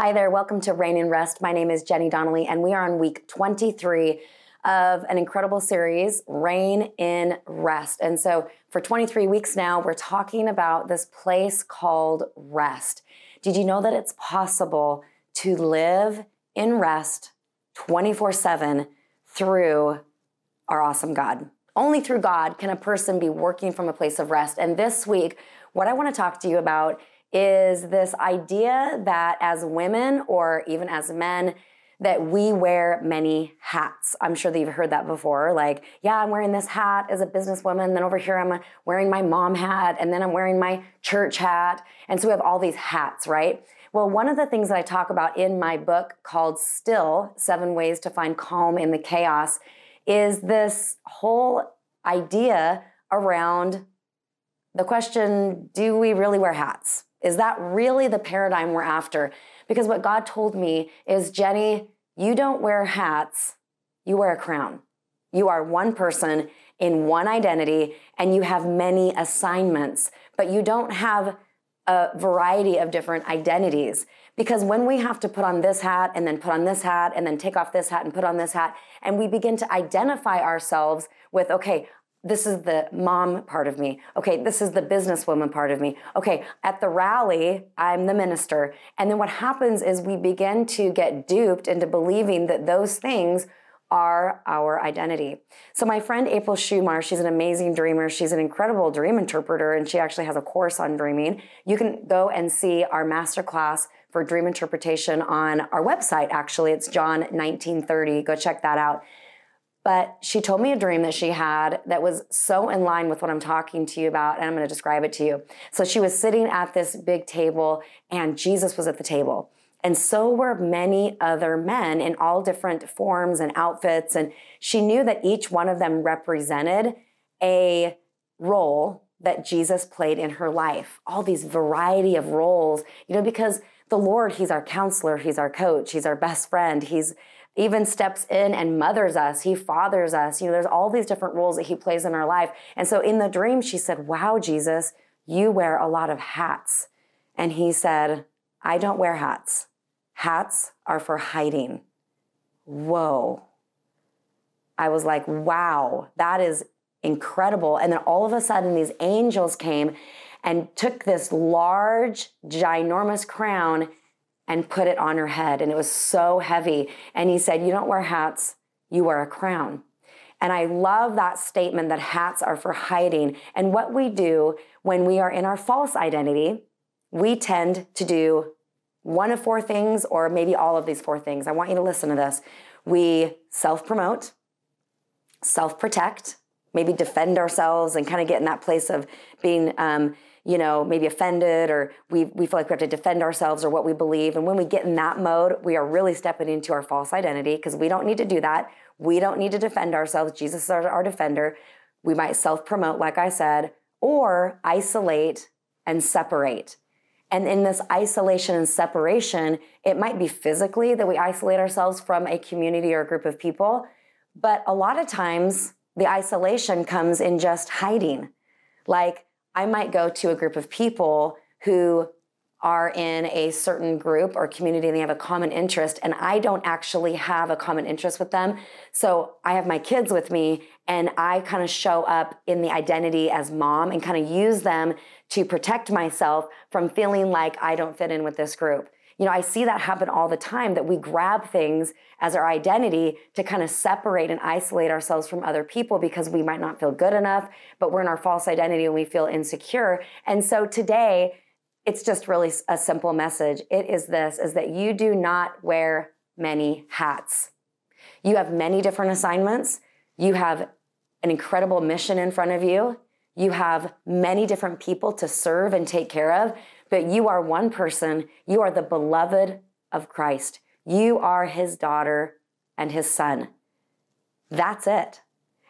Hi there, welcome to Rain and Rest. My name is Jenny Donnelly, and we are on week 23 of an incredible series, Rain in Rest. And so for 23 weeks now, we're talking about this place called rest. Did you know that it's possible to live in rest 24/7 through our awesome God? Only through God can a person be working from a place of rest. And this week, what I want to talk to you about is this idea that as women or even as men, that we wear many hats. I'm sure that you've heard that before. Like, yeah, I'm wearing this hat as a businesswoman. Then over here, I'm wearing my mom hat. And then I'm wearing my church hat. And so we have all these hats, right? Well, one of the things that I talk about in my book called Still, 7 Ways to Find Calm in the Chaos, is this whole idea around the question, do we really wear hats? Is that really the paradigm we're after? Because what God told me is, Jenny, you don't wear hats, you wear a crown. You are one person in one identity, and you have many assignments, but you don't have a variety of different identities. Because when we have to put on this hat, and then put on this hat, and then take off this hat, and put on this hat, and we begin to identify ourselves with, okay, this is the mom part of me. Okay, this is the businesswoman part of me. Okay, at the rally, I'm the minister. And then what happens is we begin to get duped into believing that those things are our identity. So my friend April Schumar, she's an amazing dreamer. She's an incredible dream interpreter, and she actually has a course on dreaming. You can go and see our masterclass for dream interpretation on our website, actually. It's John 1930. Go check that out. But she told me a dream that she had that was so in line with what I'm talking to you about, and I'm going to describe it to you. So she was sitting at this big table, and Jesus was at the table. And so were many other men in all different forms and outfits. And she knew that each one of them represented a role that Jesus played in her life. All these variety of roles, you know, because the Lord, he's our counselor, he's our coach, he's our best friend, he's even steps in and mothers us. He fathers us. You know, there's all these different roles that he plays in our life. And so in the dream, she said, wow, Jesus, you wear a lot of hats. And he said, I don't wear hats. Hats are for hiding. Whoa. I was like, wow, that is incredible. And then all of a sudden, these angels came and took this large, ginormous crown and put it on her head, and it was so heavy. And he said, you don't wear hats, you wear a crown. And I love that statement that hats are for hiding. And what we do when we are in our false identity, we tend to do one of four things, or maybe all of these four things. I want you to listen to this. We self-promote, self-protect, maybe defend ourselves and kind of get in that place of being, maybe offended, or we feel like we have to defend ourselves or what we believe. And when we get in that mode, we are really stepping into our false identity, because we don't need to do that. We don't need to defend ourselves. Jesus is our defender. We might self-promote, like I said, or isolate and separate. And in this isolation and separation, it might be physically that we isolate ourselves from a community or a group of people. But a lot of times, the isolation comes in just hiding. Like, I might go to a group of people who are in a certain group or community, and they have a common interest, and I don't actually have a common interest with them. So I have my kids with me, and I kind of show up in the identity as mom and kind of use them to protect myself from feeling like I don't fit in with this group. You know, I see that happen all the time, that we grab things as our identity to kind of separate and isolate ourselves from other people because we might not feel good enough, but we're in our false identity and we feel insecure. And so today, it's just really a simple message. It is this, is that you do not wear many hats. You have many different assignments. You have an incredible mission in front of you. You have many different people to serve and take care of. But you are one person. You are the beloved of Christ. You are his daughter and his son. That's it.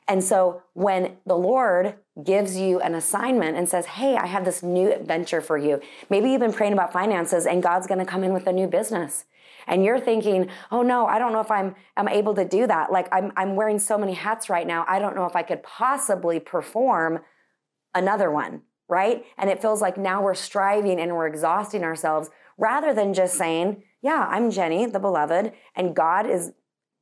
And so when the Lord gives you an assignment and says, hey, I have this new adventure for you. Maybe you've been praying about finances, and God's going to come in with a new business. And you're thinking, oh no, I don't know if I'm able to do that. Like I'm wearing so many hats right now. I don't know if I could possibly perform another one. Right? And it feels like now we're striving and we're exhausting ourselves, rather than just saying, yeah, I'm Jenny, the beloved, and God is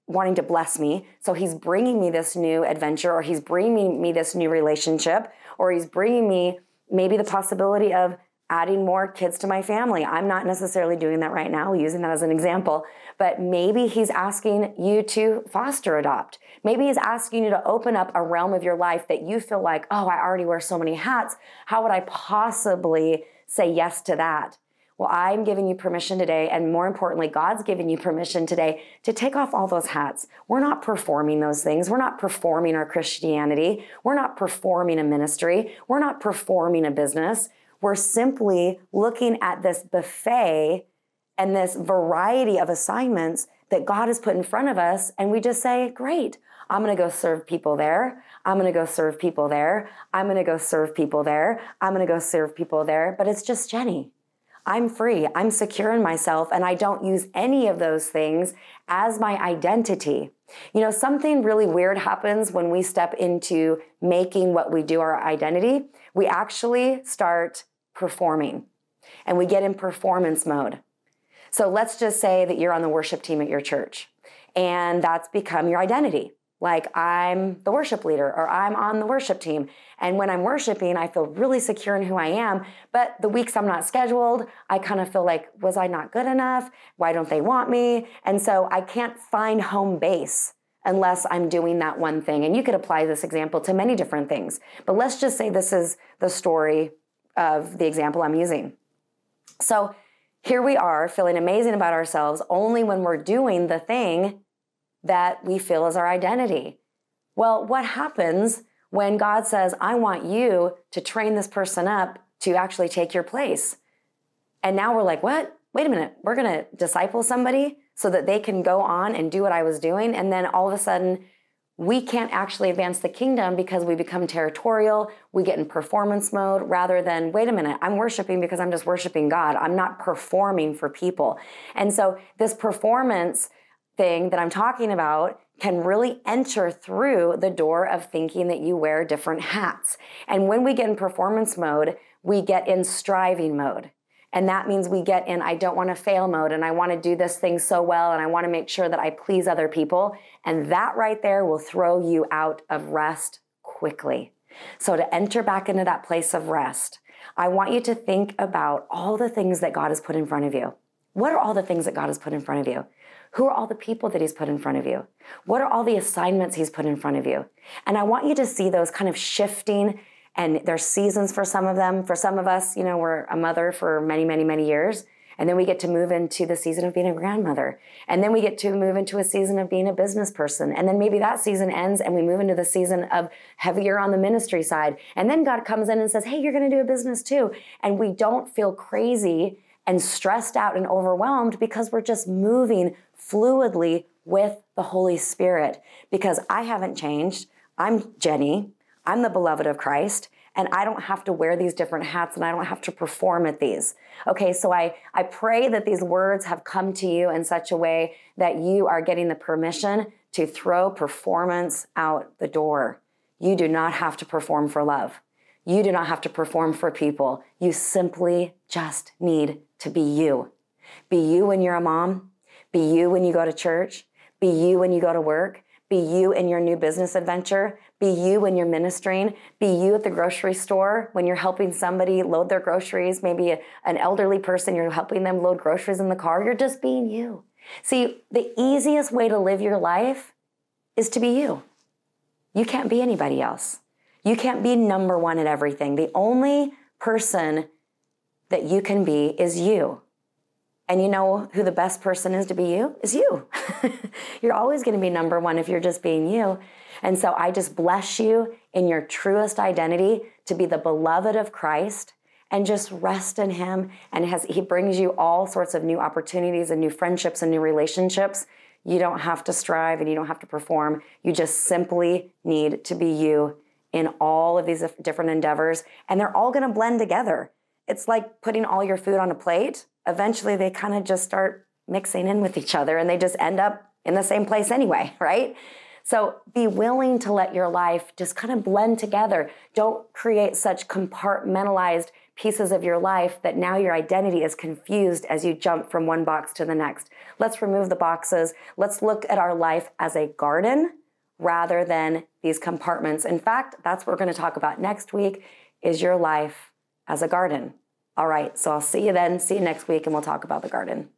wanting to bless me. So he's bringing me this new adventure, or he's bringing me this new relationship, or he's bringing me maybe the possibility of adding more kids to my family. I'm not necessarily doing that right now, using that as an example, but maybe he's asking you to foster adopt. Maybe he's asking you to open up a realm of your life that you feel like, oh, I already wear so many hats. How would I possibly say yes to that? Well, I'm giving you permission today, and more importantly, God's giving you permission today to take off all those hats. We're not performing those things. We're not performing our Christianity. We're not performing a ministry. We're not performing a business. We're simply looking at this buffet and this variety of assignments that God has put in front of us, and we just say, great, I'm going to go serve people there. I'm going to go serve people there. I'm going to go serve people there. I'm going to go serve people there. But it's just Jenny. I'm free, I'm secure in myself, and I don't use any of those things as my identity. You know, something really weird happens when we step into making what we do our identity. We actually start performing, and we get in performance mode. So let's just say that you're on the worship team at your church, and that's become your identity. Like, I'm the worship leader, or I'm on the worship team. And when I'm worshiping, I feel really secure in who I am. But the weeks I'm not scheduled, I kind of feel like, was I not good enough? Why don't they want me? And so I can't find home base unless I'm doing that one thing. And you could apply this example to many different things. But let's just say this is the story of the example I'm using. So here we are feeling amazing about ourselves only when we're doing the thing that we feel is our identity. Well, what happens when God says, I want you to train this person up to actually take your place? And now we're like, what? Wait a minute, we're gonna disciple somebody so that they can go on and do what I was doing. And then all of a sudden, we can't actually advance the kingdom because we become territorial. We get in performance mode rather than, wait a minute, I'm worshiping because I'm just worshiping God. I'm not performing for people. And so this performance thing that I'm talking about can really enter through the door of thinking that you wear different hats. And when we get in performance mode, we get in striving mode. And that means we get in, I don't want to fail mode, and I want to do this thing so well, and I want to make sure that I please other people. And that right there will throw you out of rest quickly. So to enter back into that place of rest, I want you to think about all the things that God has put in front of you. What are all the things that God has put in front of you? Who are all the people that he's put in front of you? What are all the assignments he's put in front of you? And I want you to see those kind of shifting, and there's seasons for some of them. For some of us, you know, we're a mother for many, many, many years. And then we get to move into the season of being a grandmother. And then we get to move into a season of being a business person. And then maybe that season ends and we move into the season of heavier on the ministry side. And then God comes in and says, hey, you're going to do a business too. And we don't feel crazy and stressed out and overwhelmed because we're just moving fluidly with the Holy Spirit. Because I haven't changed. I'm Jenny. I'm the beloved of Christ. And I don't have to wear these different hats, and I don't have to perform at these. Okay, so I pray that these words have come to you in such a way that you are getting the permission to throw performance out the door. You do not have to perform for love. You do not have to perform for people. You simply just need to be you. Be you when you're a mom. Be you when you go to church. Be you when you go to work. Be you in your new business adventure. Be you when you're ministering. Be you at the grocery store when you're helping somebody load their groceries. Maybe an elderly person, you're helping them load groceries in the car. You're just being you. See, the easiest way to live your life is to be you. You can't be anybody else. You can't be number one at everything. The only person that you can be is you. And you know who the best person is to be you? Is you. You're always going to be number one if you're just being you. And so I just bless you in your truest identity to be the beloved of Christ, and just rest in him. And he brings you all sorts of new opportunities and new friendships and new relationships. You don't have to strive and you don't have to perform. You just simply need to be you in all of these different endeavors, and they're all going to blend together. It's like putting all your food on a plate. Eventually, they kind of just start mixing in with each other, and they just end up in the same place anyway, right? So be willing to let your life just kind of blend together. Don't create such compartmentalized pieces of your life that now your identity is confused as you jump from one box to the next. Let's remove the boxes. Let's look at our life as a garden rather than these compartments. In fact, that's what we're going to talk about next week, is your life as a garden. All right, so I'll see you then. See you next week, and we'll talk about the garden.